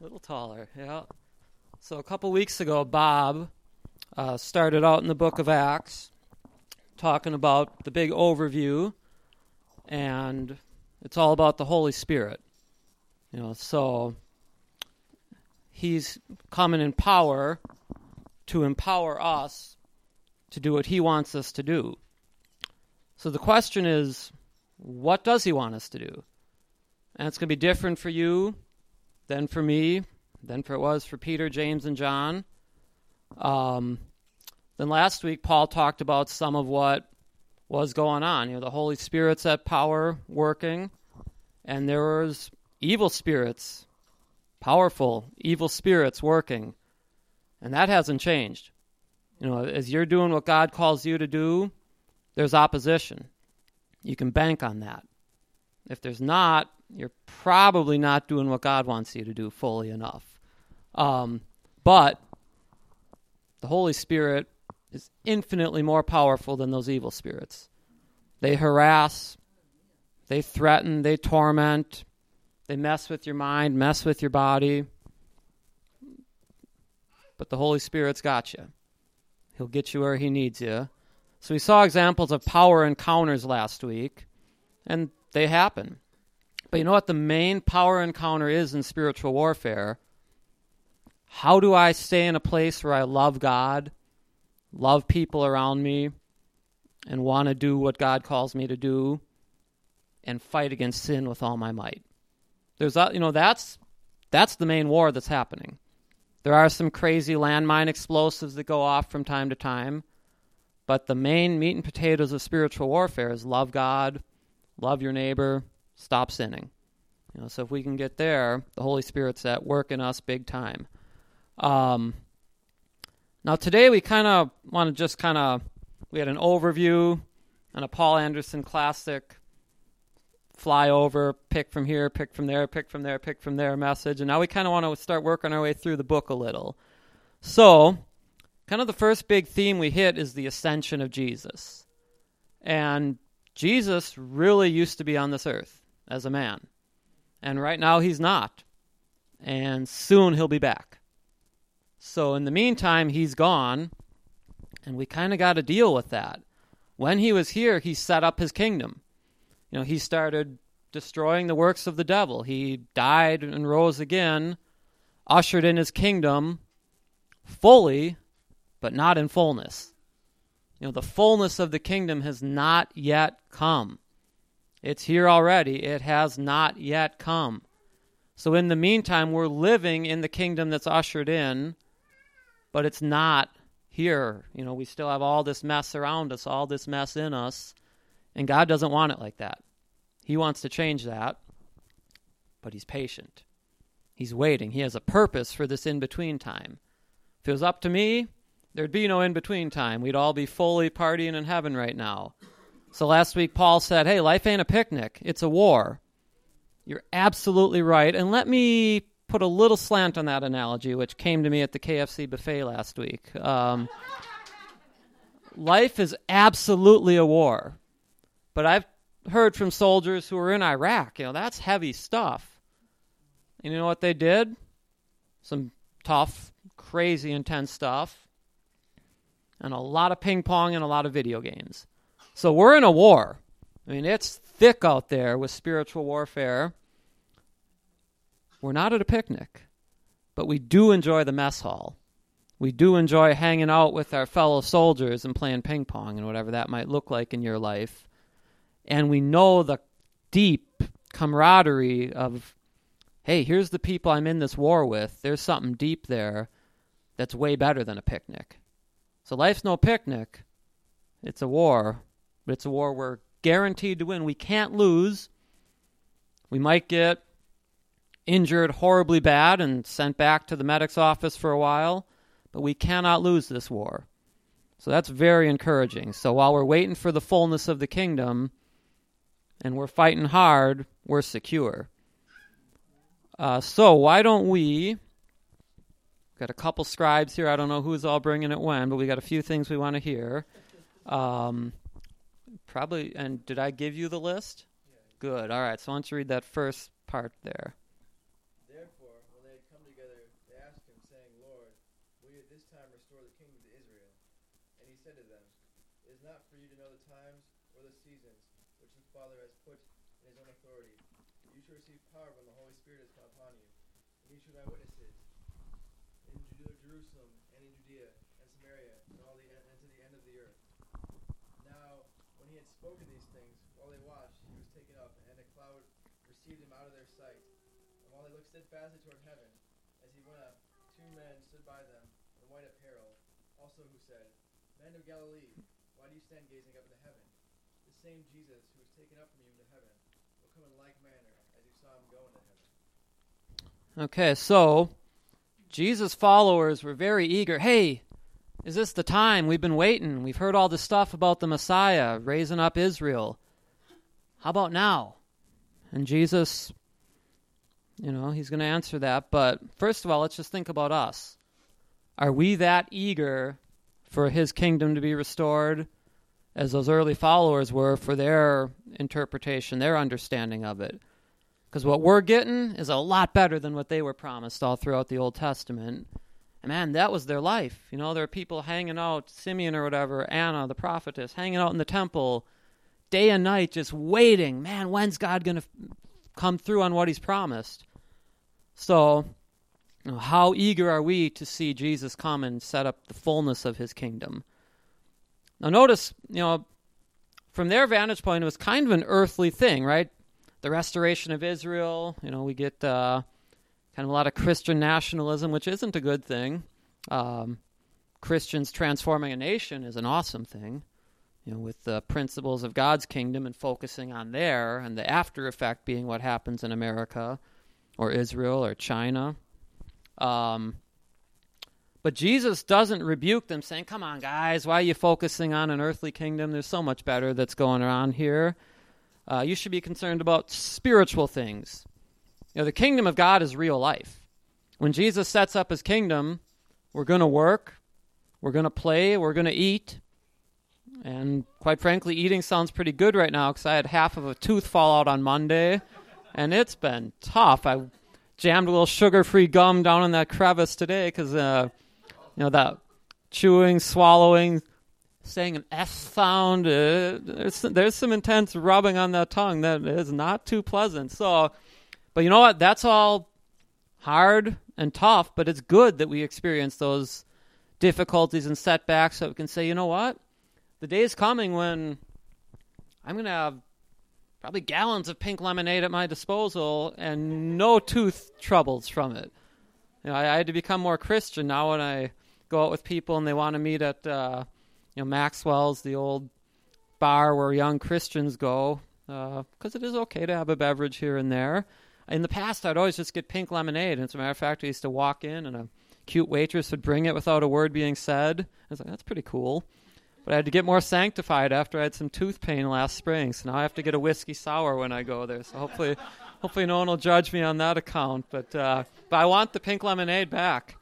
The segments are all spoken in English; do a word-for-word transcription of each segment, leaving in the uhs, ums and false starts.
A little taller, yeah. So a couple weeks ago, Bob uh, started out in the book of Acts talking about the big overview, and it's all about the Holy Spirit. You know, so he's coming in power to empower us to do what he wants us to do. So the question is, what does he want us to do? And it's going to be different for you than for me, than for it was for Peter, James, and John. Um, then last week, Paul talked about some of what was going on. You know, the Holy Spirit's at power working, and there was evil spirits, powerful evil spirits working, and that hasn't changed. You know, as you're doing what God calls you to do, there's opposition. You can bank on that. If there's not, you're probably not doing what God wants you to do fully enough. Um, but the Holy Spirit is infinitely more powerful than those evil spirits. They harass, they threaten, they torment, they mess with your mind, mess with your body. But the Holy Spirit's got you. He'll get you where he needs you. So we saw examples of power encounters last week, and they happen. But you know what the main power encounter is in spiritual warfare? How do I stay in a place where I love God, love people around me, and want to do what God calls me to do, and fight against sin with all my might? There's, you know, that's that's the main war that's happening. There are some crazy landmine explosives that go off from time to time, but the main meat and potatoes of spiritual warfare is love God, love your neighbor, stop sinning. You know, so if we can get there, the Holy Spirit's at work in us big time. Um, now today we kind of want to just kind of, we had an overview and a Paul Anderson classic flyover, pick from here, pick from there, pick from there, pick from there message. And now we kind of want to start working our way through the book a little. So kind of the first big theme we hit is the ascension of Jesus. And Jesus really used to be on this earth as a man. And right now he's not. And soon he'll be back. So in the meantime, he's gone. And we kind of got to deal with that. When he was here, he set up his kingdom. You know, he started destroying the works of the devil. He died and rose again, ushered in his kingdom fully, but not in fullness. You know, the fullness of the kingdom has not yet come. It's here already. It has not yet come. So in the meantime, we're living in the kingdom that's ushered in, but it's not here. You know, we still have all this mess around us, all this mess in us, and God doesn't want it like that. He wants to change that, but he's patient. He's waiting. He has a purpose for this in-between time. If it was up to me, there'd be no in-between time. We'd all be fully partying in heaven right now. So last week, Paul said, hey, life ain't a picnic. It's a war. You're absolutely right. And let me put a little slant on that analogy, which came to me at the K F C buffet last week. Um, life is absolutely a war. But I've heard from soldiers who were in Iraq, you know, that's heavy stuff. And you know what they did? Some tough, crazy, intense stuff. And a lot of ping pong and a lot of video games. So we're in a war. I mean, it's thick out there with spiritual warfare. We're not at a picnic, but we do enjoy the mess hall. We do enjoy hanging out with our fellow soldiers and playing ping pong and whatever that might look like in your life. And we know the deep camaraderie of, hey, here's the people I'm in this war with. There's something deep there that's way better than a picnic. So life's no picnic. It's a war, but it's a war we're guaranteed to win. We can't lose. We might get injured horribly bad and sent back to the medic's office for a while, but we cannot lose this war. So that's very encouraging. So while we're waiting for the fullness of the kingdom and we're fighting hard, we're secure. Uh, so why don't we... Got a couple scribes here. I don't know who's all bringing it when, but we got a few things we want to hear. Um, probably, and did I give you the list? Yeah. Good. All right. So why don't you read that first part there? Therefore, when they had come together, or the seasons, which the Father has put in his own authority. You shall receive power when the Holy Spirit has come upon you, and you shall be my witnesses in Jerusalem and in Judea and Samaria and all the and to the end of the earth. Now, when he had spoken these things, while they watched, he was taken up, and a cloud received him out of their sight. And while they looked steadfastly toward heaven, as he went up, two men stood by them in white apparel, also who said, "Men of Galilee, why do you stand gazing up into heaven? The same Jesus who was taken up from you into heaven will come in like manner as you saw him go into heaven." Okay, so Jesus' followers were very eager. Hey, is this the time? We've been waiting. We've heard all this stuff about the Messiah raising up Israel. How about now? And Jesus, you know, he's going to answer that. But first of all, let's just think about us. Are we that eager for his kingdom to be restored as those early followers were for their interpretation, their understanding of it? Because what we're getting is a lot better than what they were promised all throughout the Old Testament. And man, that was their life. You know, there are people hanging out, Simeon or whatever, Anna, the prophetess, hanging out in the temple day and night just waiting. Man, when's God going to come through on what he's promised? So, you know, how eager are we to see Jesus come and set up the fullness of his kingdom? Now notice, you know, from their vantage point, it was kind of an earthly thing, right? The restoration of Israel, you know, we get... Uh, Kind of a lot of Christian nationalism, which isn't a good thing. Um, Christians transforming a nation is an awesome thing, you know, with the principles of God's kingdom and focusing on there, and the after effect being what happens in America or Israel or China. Um, but Jesus doesn't rebuke them saying, "Come on, guys, why are you focusing on an earthly kingdom? There's so much better that's going on here. Uh, you should be concerned about spiritual things." You know, the kingdom of God is real life. When Jesus sets up his kingdom, we're going to work, we're going to play, we're going to eat. And quite frankly, eating sounds pretty good right now because I had half of a tooth fall out on Monday, and it's been tough. I jammed a little sugar-free gum down in that crevice today because, uh, you know, that chewing, swallowing, saying an S sound, uh, there's, there's some intense rubbing on that tongue that is not too pleasant. So... But you know what? That's all hard and tough, but it's good that we experience those difficulties and setbacks so we can say, you know what? The day is coming when I'm going to have probably gallons of pink lemonade at my disposal and no tooth troubles from it. You know, I, I had to become more Christian now when I go out with people and they want to meet at uh, you know, Maxwell's, the old bar where young Christians go, because uh, it is okay to have a beverage here and there. In the past, I'd always just get pink lemonade. And as a matter of fact, I used to walk in, and a cute waitress would bring it without a word being said. I was like, that's pretty cool. But I had to get more sanctified after I had some tooth pain last spring. So now I have to get a whiskey sour when I go there. So hopefully hopefully, no one will judge me on that account. But uh, but I want the pink lemonade back.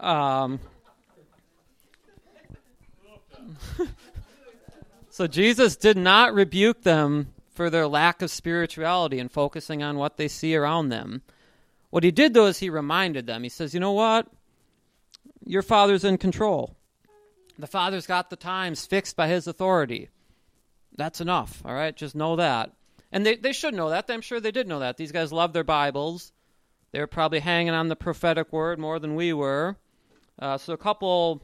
Um, so Jesus did not rebuke them for their lack of spirituality and focusing on what they see around them. What he did, though, is he reminded them. He says, you know what? Your Father's in control. The Father's got the times fixed by his authority. That's enough, all right? Just know that. And they, they should know that. I'm sure they did know that. These guys love their Bibles. They were probably hanging on the prophetic word more than we were. Uh, so a couple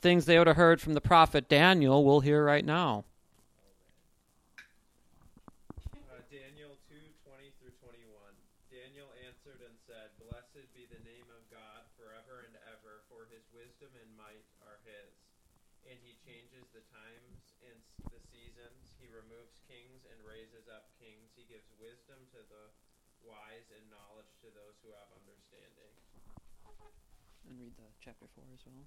things they would have heard from the prophet Daniel we'll hear right now. Chapter four as well.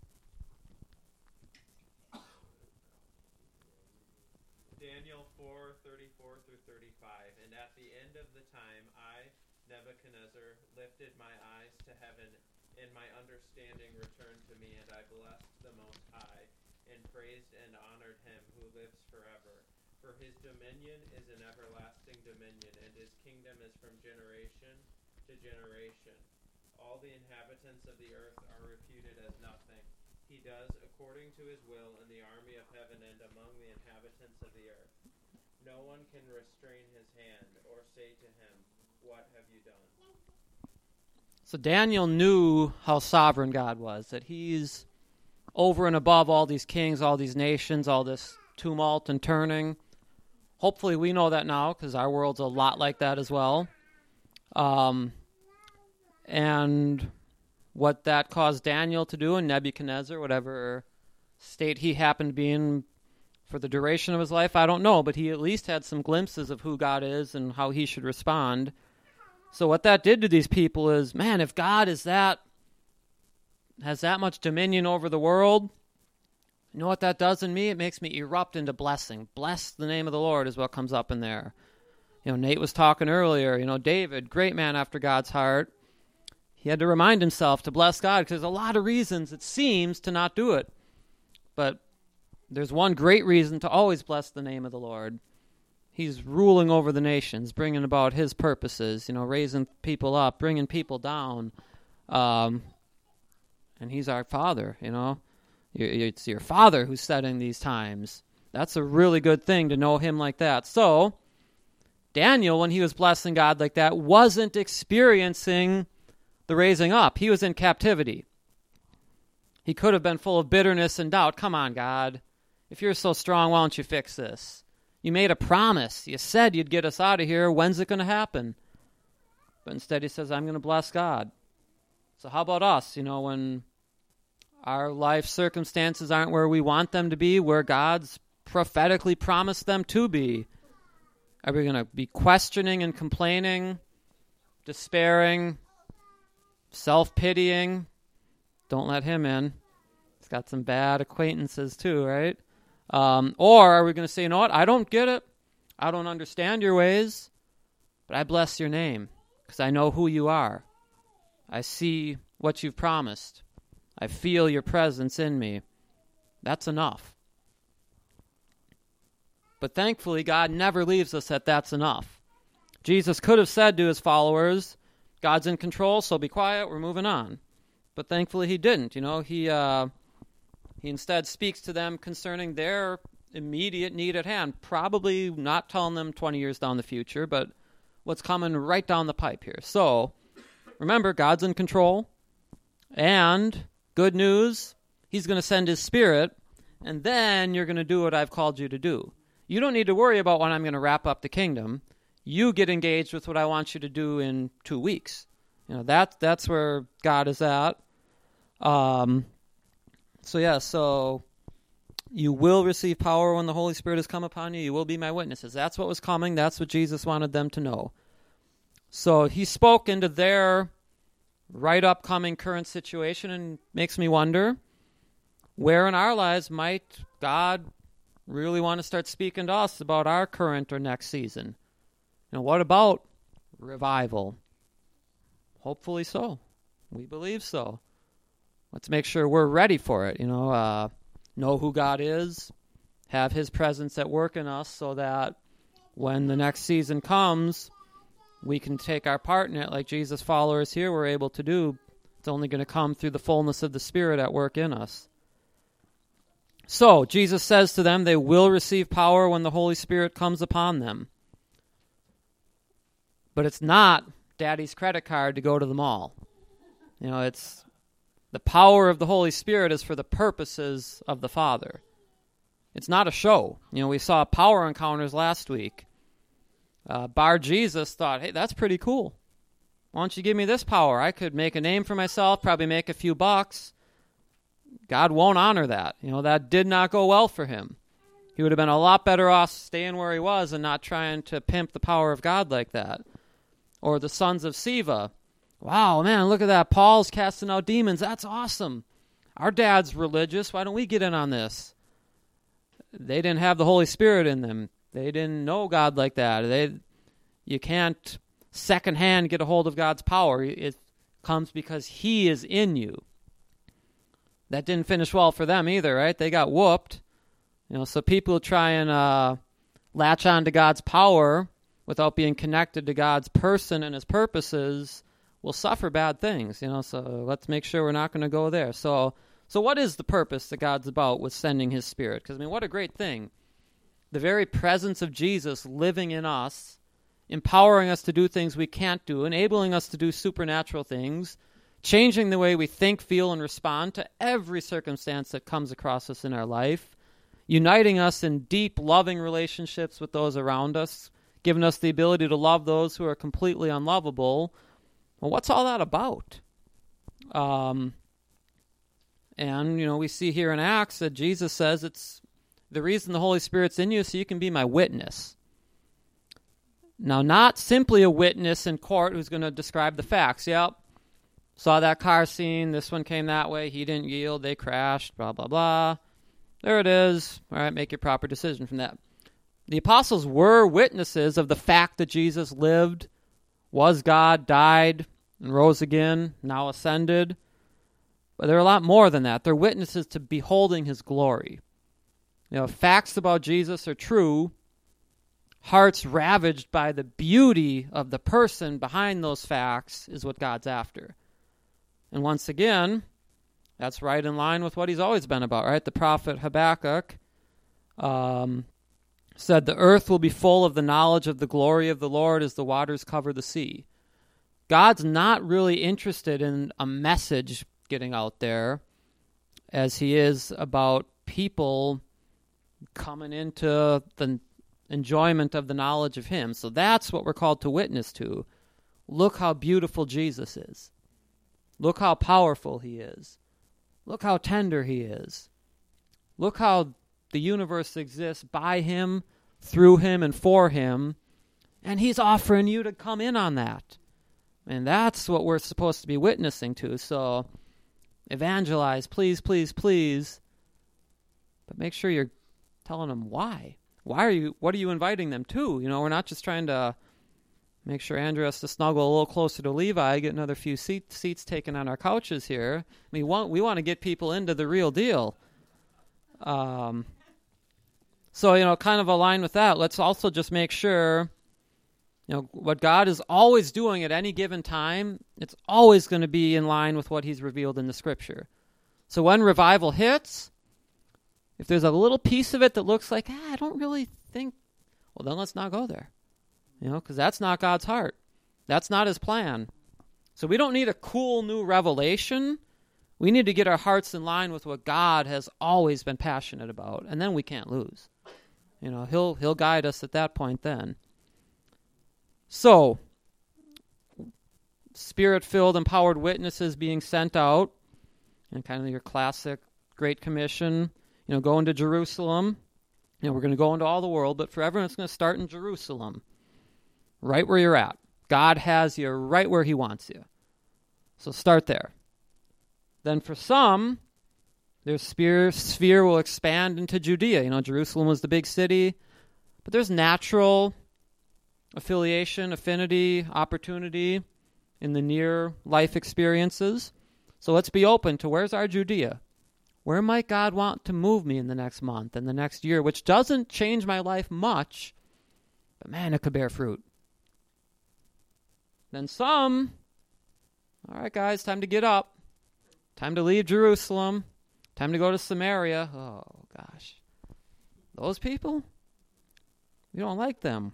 Daniel four, thirty-four through thirty-five. And at the end of the time, I, Nebuchadnezzar, lifted my eyes to heaven, and my understanding returned to me, and I blessed the Most High, and praised and honored him who lives forever. For his dominion is an everlasting dominion, and his kingdom is from generation to generation. All the inhabitants of the earth are reputed as nothing. He does according to his will in the army of heaven and among the inhabitants of the earth. No one can restrain his hand or say to him, "What have you done?" So Daniel knew how sovereign God was, that he's over and above all these kings, all these nations, all this tumult and turning. Hopefully we know that now, because our world's a lot like that as well. Um, and what that caused Daniel to do, and Nebuchadnezzar, whatever state he happened to be in for the duration of his life, I don't know, but he at least had some glimpses of who God is and how he should respond. So what that did to these people is, man, if God is that, has that much dominion over the world, you know what that does in me? It makes me erupt into blessing. Bless the name of the Lord is what comes up in there. You know, Nate was talking earlier, you know, David, great man after God's heart. He had to remind himself to bless God, because there's a lot of reasons, it seems, to not do it. But there's one great reason to always bless the name of the Lord. He's ruling over the nations, bringing about his purposes, you know, raising people up, bringing people down. Um, and he's our Father, you know. It's your Father who's setting these times. That's a really good thing to know him like that. So Daniel, when he was blessing God like that, wasn't experiencing the raising up. He was in captivity. He could have been full of bitterness and doubt. Come on, God. If you're so strong, why don't you fix this? You made a promise. You said you'd get us out of here. When's it going to happen? But instead he says, I'm going to bless God. So how about us? You know, when our life circumstances aren't where we want them to be, where God's prophetically promised them to be, are we going to be questioning and complaining, despairing, self-pitying? Don't let him in. He's got some bad acquaintances too, right? Um, or are we going to say, you know what, I don't get it. I don't understand your ways, but I bless your name because I know who you are. I see what you've promised. I feel your presence in me. That's enough. But thankfully, God never leaves us at that's enough. Jesus could have said to his followers, God's in control, so be quiet, we're moving on. But thankfully he didn't. You know, he... Uh, He instead speaks to them concerning their immediate need at hand, probably not telling them twenty years down the future, but what's coming right down the pipe here. So remember, God's in control, and good news, he's going to send his Spirit, and then you're going to do what I've called you to do. You don't need to worry about when I'm going to wrap up the kingdom. You get engaged with what I want you to do in two weeks. You know, that that's where God is at. Um So yeah, so you will receive power when the Holy Spirit has come upon you. You will be my witnesses. That's what was coming. That's what Jesus wanted them to know. So he spoke into their right upcoming current situation, and makes me wonder, where in our lives might God really want to start speaking to us about our current or next season? And what about revival? Hopefully so. We believe so. Let's make sure we're ready for it, you know, uh, know who God is, have his presence at work in us so that when the next season comes, we can take our part in it like Jesus' followers here were able to do. It's only going to come through the fullness of the Spirit at work in us. So Jesus says to them, they will receive power when the Holy Spirit comes upon them. But it's not Daddy's credit card to go to the mall. You know, it's... The power of the Holy Spirit is for the purposes of the Father. It's not a show. You know, we saw power encounters last week. Uh, Bar Jesus thought, hey, that's pretty cool. Why don't you give me this power? I could make a name for myself, probably make a few bucks. God won't honor that. You know, that did not go well for him. He would have been a lot better off staying where he was and not trying to pimp the power of God like that. Or the sons of Sceva. Wow, man, look at that. Paul's casting out demons. That's awesome. Our dad's religious. Why don't we get in on this? They didn't have the Holy Spirit in them. They didn't know God like that. They, you can't secondhand get a hold of God's power. It comes because he is in you. That didn't finish well for them either, right? They got whooped. You know, so people try and uh, latch on to God's power without being connected to God's person and his purposes, will suffer bad things, you know, so let's make sure we're not going to go there. So So what is the purpose that God's about with sending his Spirit? Because, I mean, what a great thing. The very presence of Jesus living in us, empowering us to do things we can't do, enabling us to do supernatural things, changing the way we think, feel, and respond to every circumstance that comes across us in our life, uniting us in deep, loving relationships with those around us, giving us the ability to love those who are completely unlovable. Well, what's all that about? Um, and, you know, we see here in Acts that Jesus says it's the reason the Holy Spirit's in you so you can be my witness. Now, not simply a witness in court who's going to describe the facts. Yep, saw that car scene, this one came that way, he didn't yield, they crashed, blah, blah, blah. There it is. All right, make your proper decision from that. The apostles were witnesses of the fact that Jesus lived, was God, died, and rose again, now ascended. But they're a lot more than that. They're witnesses to beholding his glory. You know, facts about Jesus are true. Hearts ravaged by the beauty of the person behind those facts is what God's after. And once again, that's right in line with what he's always been about, right? The prophet Habakkuk um, said, the earth will be full of the knowledge of the glory of the Lord as the waters cover the sea. God's not really interested in a message getting out there as he is about people coming into the enjoyment of the knowledge of him. So that's what we're called to witness to. Look how beautiful Jesus is. Look how powerful he is. Look how tender he is. Look how the universe exists by him, through him, and for him. And he's offering you to come in on that. And that's what we're supposed to be witnessing to. So evangelize, please, please, please. But make sure you're telling them why. Why are you, what are you inviting them to? You know, we're not just trying to make sure Andrew has to snuggle a little closer to Levi, get another few seat, seats taken on our couches here. I mean, we want, we want to get people into the real deal. Um, so, you know, kind of align with that. Let's also just make sure, you know, what God is always doing at any given time, it's always going to be in line with what he's revealed in the scripture. So when revival hits, if there's a little piece of it that looks like, ah, I don't really think, well, then let's not go there. You know, because that's not God's heart. That's not his plan. So we don't need a cool new revelation. We need to get our hearts in line with what God has always been passionate about, and then we can't lose. You know, he'll he'll guide us at that point then. So, Spirit-filled, empowered witnesses being sent out, and kind of your classic Great Commission. You know, go into Jerusalem. You know, we're going to go into all the world, but for everyone, it's going to start in Jerusalem, right where you're at. God has you right where he wants you. So start there. Then for some, their sphere, sphere will expand into Judea. You know, Jerusalem was the big city, but there's natural affiliation, affinity, opportunity in the near life experiences. So let's be open to where's our Judea? Where might God want to move me in the next month and the next year, which doesn't change my life much, but man, it could bear fruit. Then some, all right, guys, time to get up. Time to leave Jerusalem. Time to go to Samaria. Oh, gosh. Those people? We don't like them.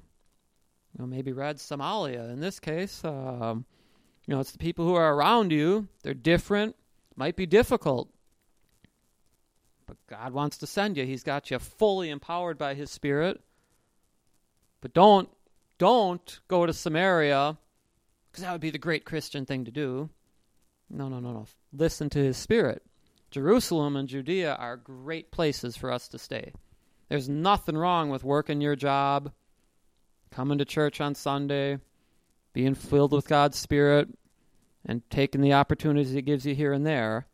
You know, maybe read Somalia. In this case, um, you know, it's the people who are around you. They're different. Might be difficult. But God wants to send you. He's got you fully empowered by his Spirit. But don't, don't go to Samaria, because that would be the great Christian thing to do. No, no, no, no. Listen to his Spirit. Jerusalem and Judea are great places for us to stay. There's nothing wrong with working your job, coming to church on Sunday, being filled with God's Spirit, and taking the opportunities it gives you here and there.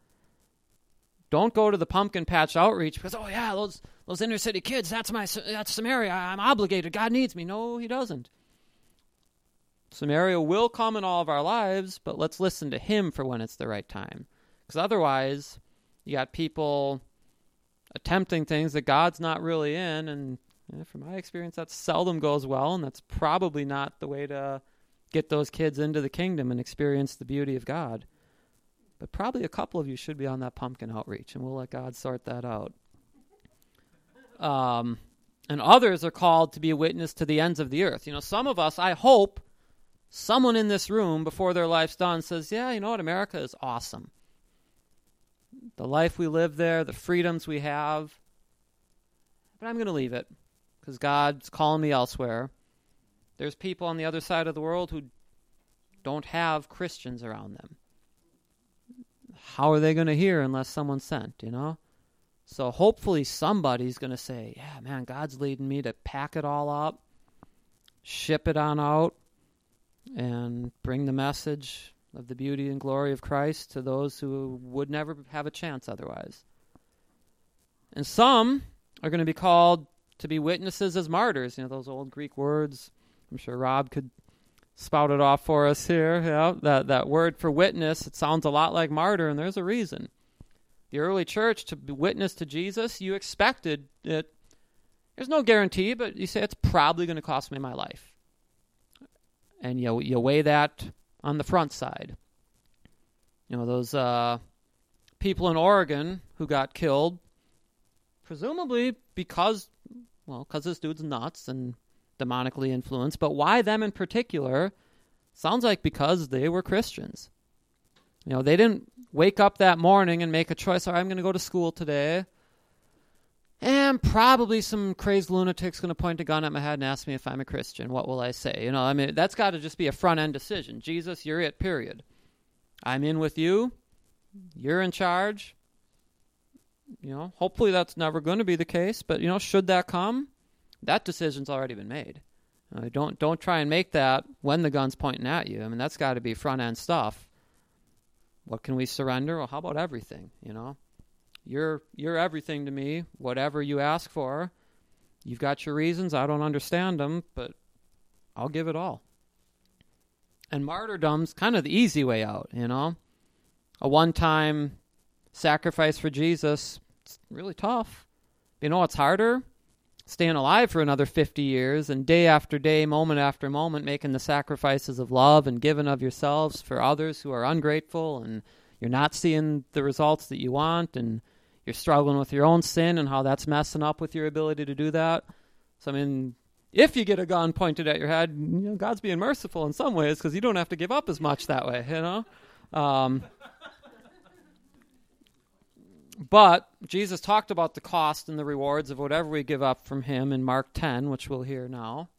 Don't go to the pumpkin patch outreach because, oh, yeah, those those inner city kids, that's my that's Samaria. I'm obligated. God needs me. No, he doesn't. Samaria will come in all of our lives, but let's listen to him for when it's the right time. Because otherwise, you got people attempting things that God's not really in, and yeah, from my experience, that seldom goes well, and that's probably not the way to get those kids into the kingdom and experience the beauty of God. But probably a couple of you should be on that pumpkin outreach, and we'll let God sort that out. Um, and others are called to be a witness to the ends of the earth. You know, some of us, I hope, someone in this room before their life's done says, yeah, you know what, America is awesome. The life we live there, the freedoms we have, but I'm going to leave it because God's calling me elsewhere. There's people on the other side of the world who don't have Christians around them. How are they going to hear unless someone's sent, you know? So hopefully somebody's going to say, yeah, man, God's leading me to pack it all up, ship it on out, and bring the message of the beauty and glory of Christ to those who would never have a chance otherwise. And some are going to be called to be witnesses as martyrs. You know, those old Greek words. I'm sure Rob could spout it off for us here. Yeah, that, that word for witness, it sounds a lot like martyr, and there's a reason. The early church, to be witness to Jesus, you expected it. There's no guarantee, but you say, it's probably going to cost me my life. And you, you weigh that on the front side. You know, those uh, people in Oregon who got killed, presumably because, well, because this dude's nuts and demonically influenced, but why them in particular? Sounds like because they were Christians. You know, they didn't wake up that morning and make a choice, all right, I'm going to go to school today, and probably some crazed lunatic's going to point a gun at my head and ask me if I'm a Christian. What will I say? You know, I mean, that's got to just be a front-end decision. Jesus, you're it, period. I'm in with you. You're in charge. You know, hopefully that's never going to be the case, but, you know, should that come, that decision's already been made. Uh, don't don't try and make that when the gun's pointing at you. I mean, that's got to be front-end stuff. What can we surrender? Well, how about everything, you know? You're you're everything to me, whatever you ask for. You've got your reasons. I don't understand them, but I'll give it all. And martyrdom's kind of the easy way out, you know? A one-time sacrifice for Jesus, it's really tough. You know what's harder? Staying alive for another fifty years and day after day, moment after moment, making the sacrifices of love and giving of yourselves for others who are ungrateful, and you're not seeing the results that you want, and you're struggling with your own sin and how that's messing up with your ability to do that. So, I mean, if you get a gun pointed at your head, you know, God's being merciful in some ways because you don't have to give up as much that way, you know? Um, but Jesus talked about the cost and the rewards of whatever we give up from him in Mark ten, which we'll hear now.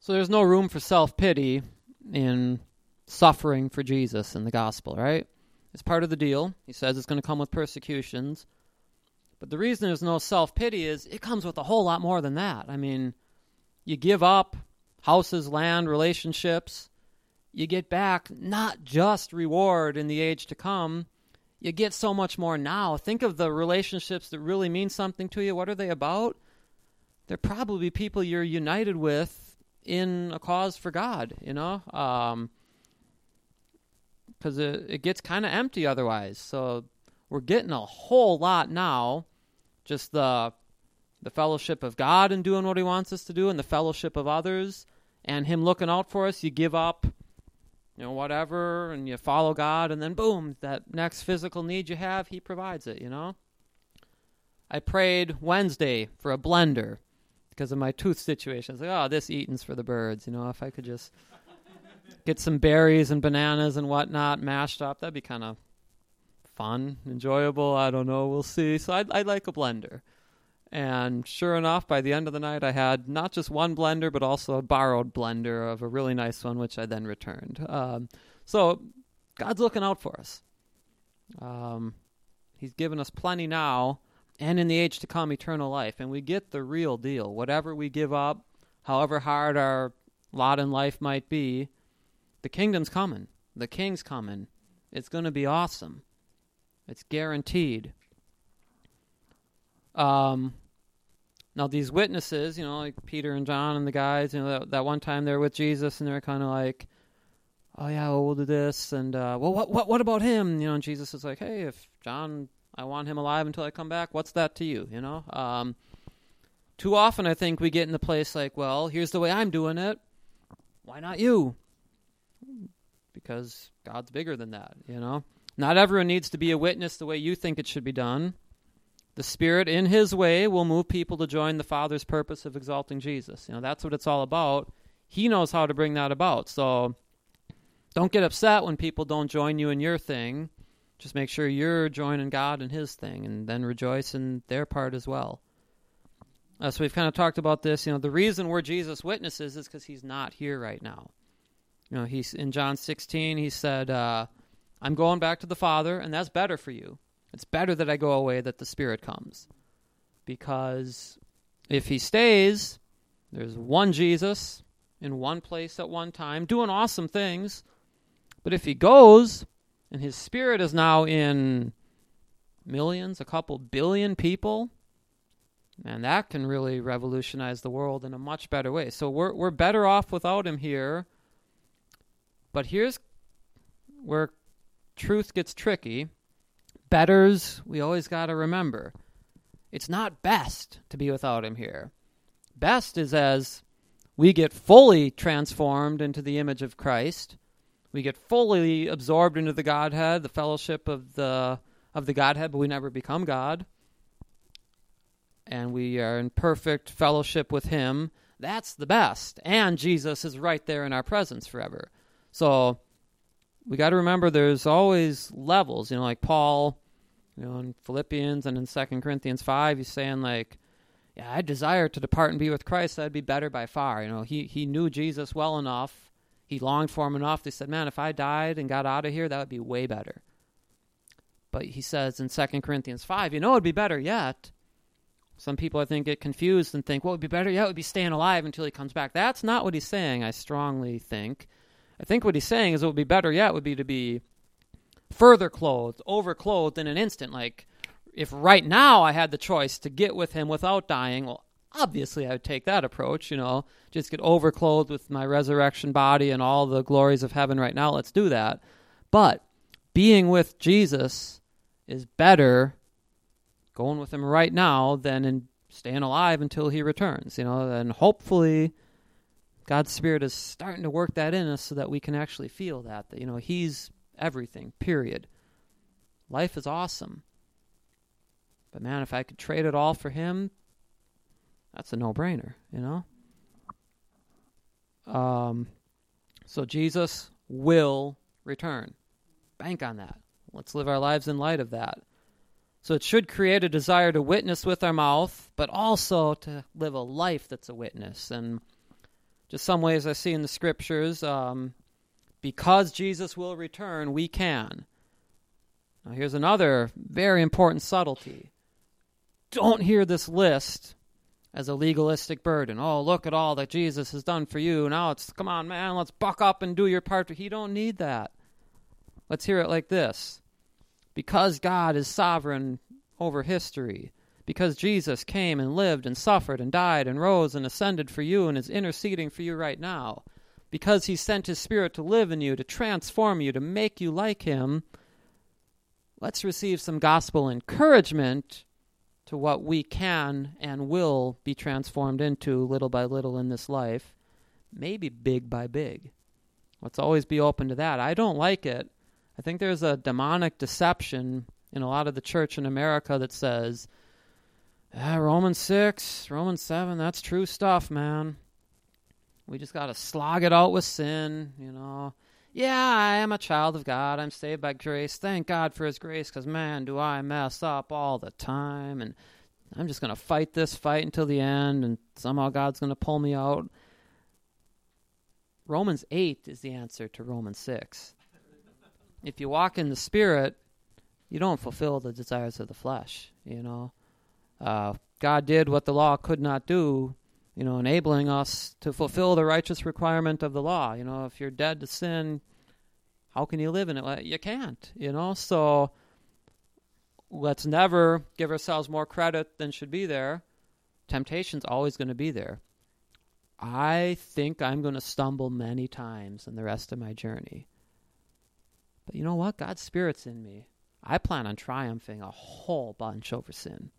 So there's no room for self-pity in suffering for Jesus in the gospel, right? It's part of the deal. He says it's going to come with persecutions. But the reason there's no self-pity is it comes with a whole lot more than that. I mean, you give up houses, land, relationships. You get back not just reward in the age to come. You get so much more now. Think of the relationships that really mean something to you. What are they about? They're probably people you're united with in a cause for God, you know, um, because it, it gets kind of empty otherwise. So we're getting a whole lot now, just the the fellowship of God and doing what he wants us to do, and the fellowship of others, and him looking out for us. You give up, you know, whatever, and you follow God, and then boom, that next physical need you have, he provides it, you know. I prayed Wednesday for a blender because of my tooth situation. It's like, oh, this eating's for the birds. You know, if I could just get some berries and bananas and whatnot mashed up, that'd be kind of fun, enjoyable. I don't know. We'll see. So I'd, I'd like a blender. And sure enough, by the end of the night, I had not just one blender, but also a borrowed blender of a really nice one, which I then returned. Um, so God's looking out for us. Um, he's given us plenty now. and in the age to come eternal life. And we get the real deal. Whatever we give up, however hard our lot in life might be, the kingdom's coming. The king's coming. It's going to be awesome. It's guaranteed. Um, now these witnesses, you know, like Peter and John and the guys, you know, that, that one time they're with Jesus and they're kind of like, oh yeah, well, we'll do this. And, uh, well, what, what, what about him? You know, and Jesus is like, hey, if John, I want him alive until I come back. What's that to you? You know, um, too often I think we get in the place like, well, here's the way I'm doing it. Why not you? Because God's bigger than that, you know. Not everyone needs to be a witness the way you think it should be done. The Spirit in His way will move people to join the Father's purpose of exalting Jesus. You know, that's what it's all about. He knows how to bring that about. So don't get upset when people don't join you in your thing. Just make sure you're joining God in His thing, and then rejoice in their part as well. Uh, so we've kind of talked about this. You know, the reason we're Jesus witnesses is because He's not here right now. You know, he's in John sixteen, he said, uh, I'm going back to the Father, and that's better for you. It's better that I go away, that the Spirit comes. Because if He stays, there's one Jesus in one place at one time, doing awesome things. But if He goes, and His Spirit is now in millions, a couple billion people, and that can really revolutionize the world in a much better way. So we're we're better off without Him here. But here's where truth gets tricky. Betters, we always got to remember, it's not best to be without Him here. Best is as we get fully transformed into the image of Christ. We get fully absorbed into the Godhead, the fellowship of the of the Godhead, but we never become God. And we are in perfect fellowship with Him. That's the best. And Jesus is right there in our presence forever. So we got to remember there's always levels, you know, like Paul, you know, in Philippians and in Second Corinthians five, he's saying like, yeah, I desire to depart and be with Christ. That'd be better by far. You know, he, he knew Jesus well enough. He longed for Him enough. They said, man, if I died and got out of here, that would be way better. But he says in Second Corinthians five, you know, it'd be better yet. Some people, I think, get confused and think, well, it'd be better yet. It would be staying alive until He comes back. That's not what he's saying, I strongly think. I think what he's saying is it would be better yet would be to be further clothed, overclothed in an instant. Like, if right now I had the choice to get with Him without dying, well, obviously I would take that approach, you know, just get overclothed with my resurrection body and all the glories of heaven right now. Let's do that. But being with Jesus is better, going with Him right now, than in staying alive until He returns, you know, and hopefully God's Spirit is starting to work that in us so that we can actually feel that, that, you know, He's everything, period. Life is awesome. But man, if I could trade it all for Him, that's a no-brainer, you know? Um, so Jesus will return. Bank on that. Let's live our lives in light of that. So it should create a desire to witness with our mouth, but also to live a life that's a witness. And just some ways I see in the scriptures, um, because Jesus will return, we can. Now here's another very important subtlety. Don't hear this list as a legalistic burden. Oh, look at all that Jesus has done for you. Now it's, come on, man, let's buck up and do your part. He don't need that. Let's hear it like this. Because God is sovereign over history, because Jesus came and lived and suffered and died and rose and ascended for you and is interceding for you right now, because He sent His Spirit to live in you, to transform you, to make you like Him, let's receive some gospel encouragement to what we can and will be transformed into little by little in this life, maybe big by big. Let's always be open to that. I don't like it. I think there's a demonic deception in a lot of the church in America that says, Uh, Romans six, Romans seven, that's true stuff, man. We just got to slog it out with sin, you know. Yeah, I am a child of God. I'm saved by grace. Thank God for His grace, because, man, do I mess up all the time. And I'm just going to fight this fight until the end, and somehow God's going to pull me out. Romans eight is the answer to Romans six. If you walk in the Spirit, you don't fulfill the desires of the flesh, you know. Uh, God did what the law could not do, you know, enabling us to fulfill the righteous requirement of the law. You know, if you're dead to sin, how can you live in it? You can't, you know. So let's never give ourselves more credit than should be there. Temptation's always going to be there. I think I'm going to stumble many times in the rest of my journey. But you know what? God's Spirit's in me. I plan on triumphing a whole bunch over sin.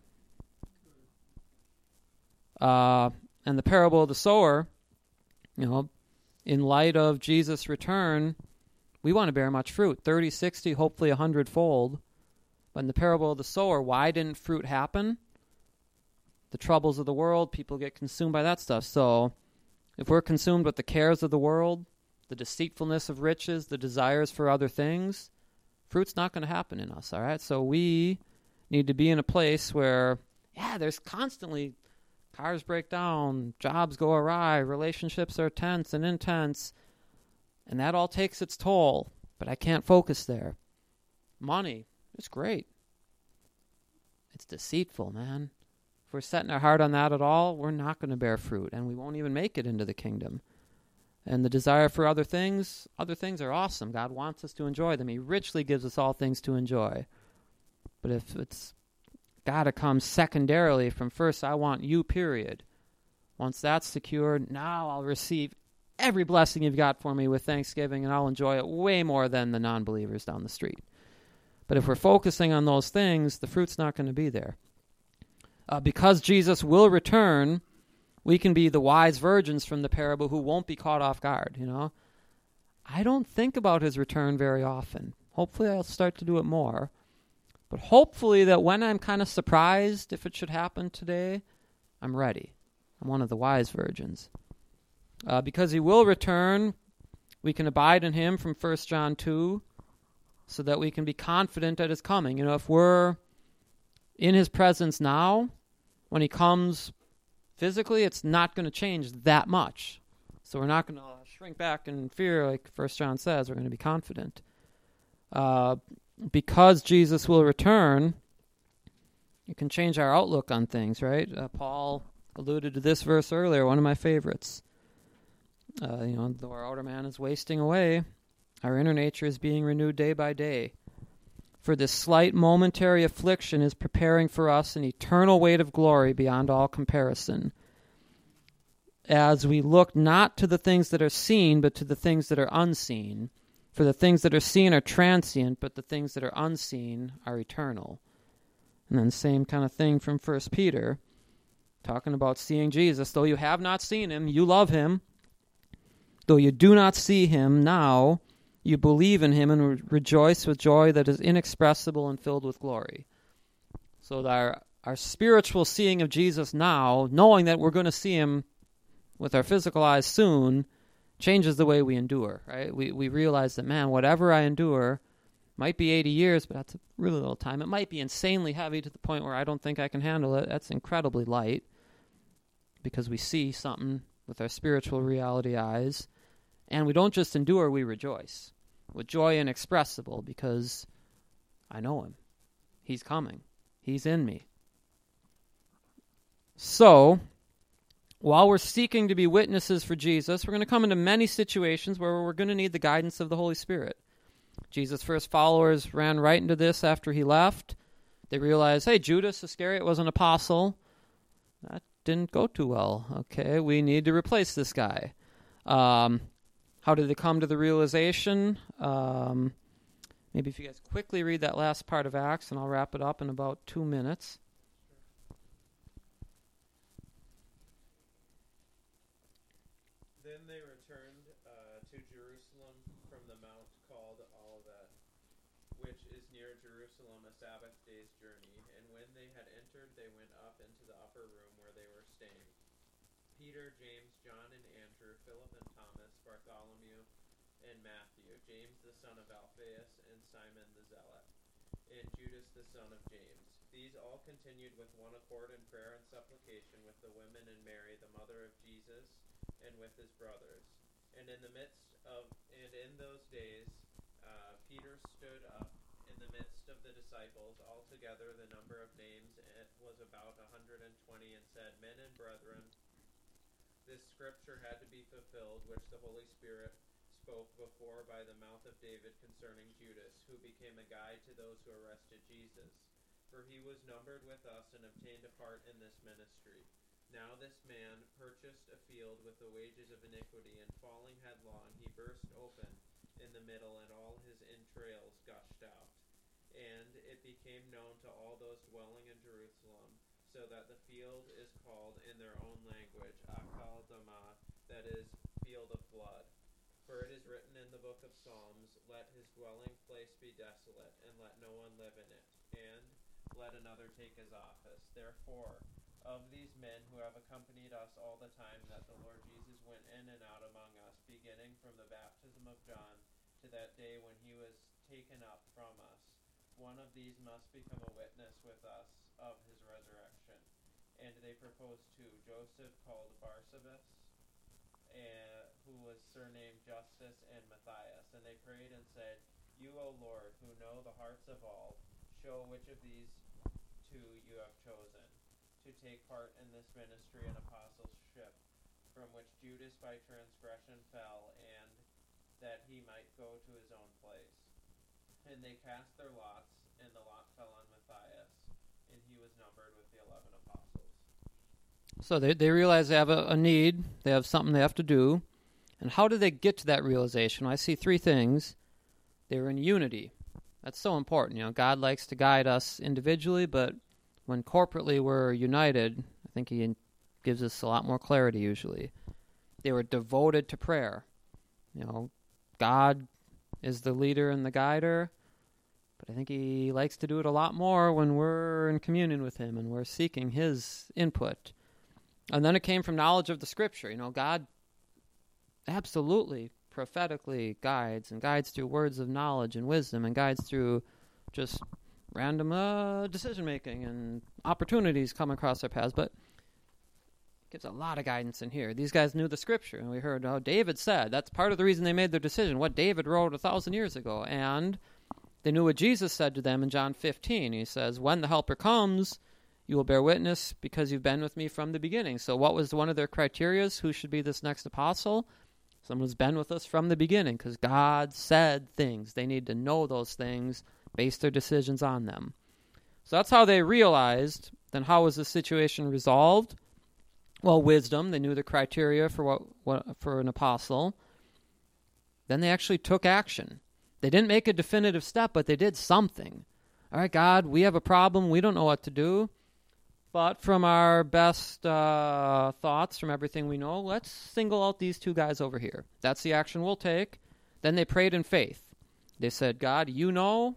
Uh, and the parable of the sower, you know, in light of Jesus' return, we want to bear much fruit, thirty, sixty, hopefully one hundred fold. But in the parable of the sower, why didn't fruit happen? The troubles of the world, people get consumed by that stuff. So if we're consumed with the cares of the world, the deceitfulness of riches, the desires for other things, fruit's not going to happen in us, all right? So we need to be in a place where, yeah, there's constantly cars break down, jobs go awry, relationships are tense and intense, and that all takes its toll, but I can't focus there. Money, it's great. It's deceitful, man. If we're setting our heart on that at all, we're not going to bear fruit, and we won't even make it into the kingdom. And the desire for other things, other things are awesome. God wants us to enjoy them. He richly gives us all things to enjoy. But if it's got to come secondarily from first, I want you, period. Once that's secured, now I'll receive every blessing you've got for me with thanksgiving, and I'll enjoy it way more than the non-believers down the street. But if we're focusing on those things, the fruit's not going to be there. Uh, because Jesus will return, we can be the wise virgins from the parable who won't be caught off guard, you know. I don't think about his return very often. Hopefully I'll start to do it more. But hopefully that when I'm kind of surprised if it should happen today, I'm ready. I'm one of the wise virgins. Uh, because he will return, we can abide in him from First John two so that we can be confident at his coming. You know, if we're in his presence now, when he comes physically, it's not going to change that much. So we're not going to shrink back in fear, like First John says. We're going to be confident. Uh, because Jesus will return, it can change our outlook on things, right? Uh, Paul alluded to this verse earlier, one of my favorites. Uh, you know, though our outer man is wasting away, our inner nature is being renewed day by day. For this slight momentary affliction is preparing for us an eternal weight of glory beyond all comparison, as we look not to the things that are seen, but to the things that are unseen. For the things that are seen are transient, but the things that are unseen are eternal. And then same kind of thing from First Peter, talking about seeing Jesus. Though you have not seen him, you love him. Though you do not see him now, you believe in him and re- rejoice with joy that is inexpressible and filled with glory. So that our, our spiritual seeing of Jesus now, knowing that we're going to see him with our physical eyes soon, changes the way we endure, right? We we realize that, man, whatever I endure might be eighty years, but that's a really little time. It might be insanely heavy to the point where I don't think I can handle it. That's incredibly light because we see something with our spiritual reality eyes. And we don't just endure, we rejoice with joy inexpressible because I know him. He's coming. He's in me. So, while we're seeking to be witnesses for Jesus, we're going to come into many situations where we're going to need the guidance of the Holy Spirit. Jesus' first followers ran right into this after he left. They realized, hey, Judas Iscariot was an apostle. That didn't go too well. Okay, we need to replace this guy. Um... How did they come to the realization? Um, maybe if you guys quickly read that last part of Acts, and I'll wrap it up in about two minutes. Then they returned uh, to Jerusalem from the mount called Olivet, which is near Jerusalem, a Sabbath day's journey. And when they had entered, they went up into the upper room where they were staying. Peter, James, John, and Andrew, Philip, and Bartholomew, and Matthew, James the son of Alphaeus, and Simon the Zealot, and Judas the son of James. These all continued with one accord in prayer and supplication with the women and Mary, the mother of Jesus, and with his brothers. And in the midst of, and in those days, uh, Peter stood up in the midst of the disciples, altogether the number of names was was about one hundred twenty and said, Men and brethren, this scripture had to be fulfilled, which the Holy Spirit spoke before by the mouth of David concerning Judas, who became a guide to those who arrested Jesus. For he was numbered with us and obtained a part in this ministry. Now this man purchased a field with the wages of iniquity, and falling headlong, he burst open in the middle, and all his entrails gushed out. And it became known to all those dwelling in Jerusalem, so that the field is called in their own language, Akeldama, that is, field of blood. For it is written in the book of Psalms, Let his dwelling place be desolate, and let no one live in it, and let another take his office. Therefore, of these men who have accompanied us all the time that the Lord Jesus went in and out among us, beginning from the baptism of John to that day when he was taken up from us, one of these must become a witness with us of his resurrection. And they proposed two, Joseph called Barsabbas, uh, who was surnamed Justus, and Matthias. And they prayed and said, You, O Lord, who know the hearts of all, show which of these two you have chosen to take part in this ministry and apostleship, from which Judas by transgression fell, and that he might go to his own place. And they cast their lots, and the lot fell on Matthias, and he was numbered with the eleven apostles. So they, they realize they have a, a need, they have something they have to do. And how did they get to that realization? I see three things. They were in unity. That's so important. You know, God likes to guide us individually, but when corporately we're united, I think he gives us a lot more clarity usually. They were devoted to prayer. You know, God is the leader and the guider, but I think he likes to do it a lot more when we're in communion with him and we're seeking his input. And then it came from knowledge of the scripture. You know, God absolutely prophetically guides and guides through words of knowledge and wisdom and guides through just random uh, decision-making and opportunities come across our paths, but it gives a lot of guidance in here. These guys knew the scripture, and we heard how David said. That's part of the reason they made their decision, what David wrote a thousand years ago. And they knew what Jesus said to them in John fifteen. He says, when the Helper comes, you will bear witness because you've been with me from the beginning. So what was one of their criteria? Who should be this next apostle? Someone who's been with us from the beginning, because God said things. They need to know those things, base their decisions on them. So that's how they realized. Then how was the situation resolved? Well, wisdom. They knew the criteria for what, what for an apostle. Then they actually took action. They didn't make a definitive step, but they did something. All right, God, we have a problem. We don't know what to do. But from our best uh, thoughts, from everything we know, let's single out these two guys over here. That's the action we'll take. Then they prayed in faith. They said, God, you know,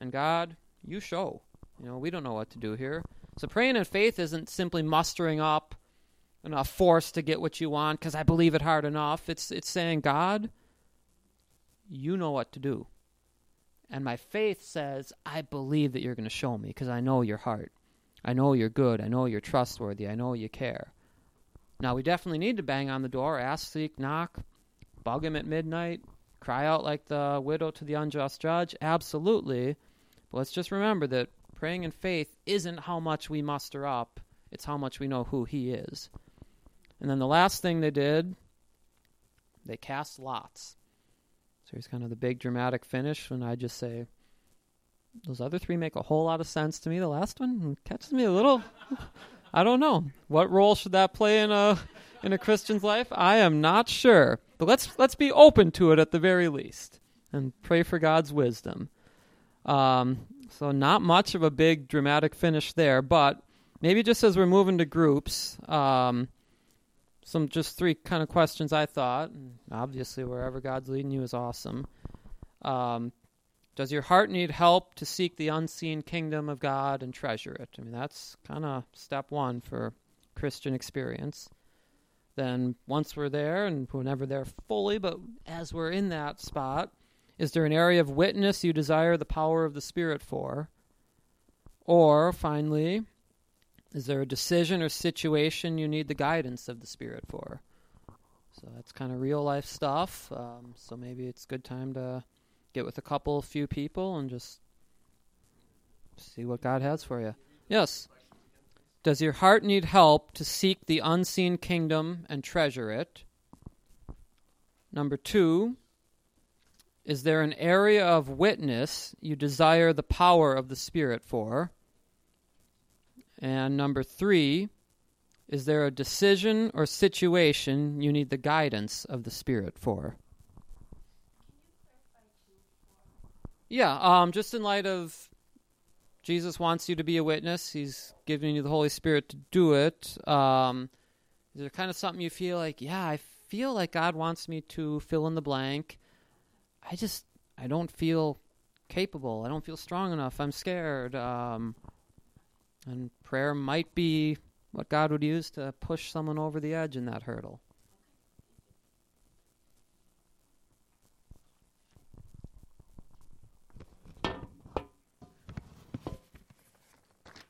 and God, you show. You know, we don't know what to do here. So praying in faith isn't simply mustering up enough force to get what you want because I believe it hard enough. It's it's saying, God, you know what to do. And my faith says, I believe that you're going to show me because I know your heart. I know you're good. I know you're trustworthy. I know you care. Now, we definitely need to bang on the door, ask, seek, knock, bug him at midnight, cry out like the widow to the unjust judge. Absolutely. But let's just remember that praying in faith isn't how much we muster up. It's how much we know who he is. And then the last thing they did, they cast lots. So here's kind of the big dramatic finish when I just say, those other three make a whole lot of sense to me. The last one catches me a little. I don't know. What role should that play in a in a Christian's life? I am not sure. But let's let's be open to it at the very least and pray for God's wisdom. Um, so not much of a big dramatic finish there, but maybe just as we're moving to groups, um, some just three kind of questions I thought. Obviously, wherever God's leading you is awesome. Um Does your heart need help to seek the unseen kingdom of God and treasure it? I mean, that's kind of step one for Christian experience. Then once we're there, and we're never there fully, but as we're in that spot, is there an area of witness you desire the power of the Spirit for? Or, finally, is there a decision or situation you need the guidance of the Spirit for? So that's kind of real-life stuff, um, so maybe it's a good time to get with a couple, few people, and just see what God has for you. Yes. Does your heart need help to seek the unseen kingdom and treasure it? Number two, is there an area of witness you desire the power of the Spirit for? And number three, is there a decision or situation you need the guidance of the Spirit for? Yeah, um, just in light of Jesus wants you to be a witness. He's giving you the Holy Spirit to do it. Um, is there kind of something you feel like, yeah, I feel like God wants me to fill in the blank. I just, I don't feel capable. I don't feel strong enough. I'm scared. Um, and prayer might be what God would use to push someone over the edge in that hurdle.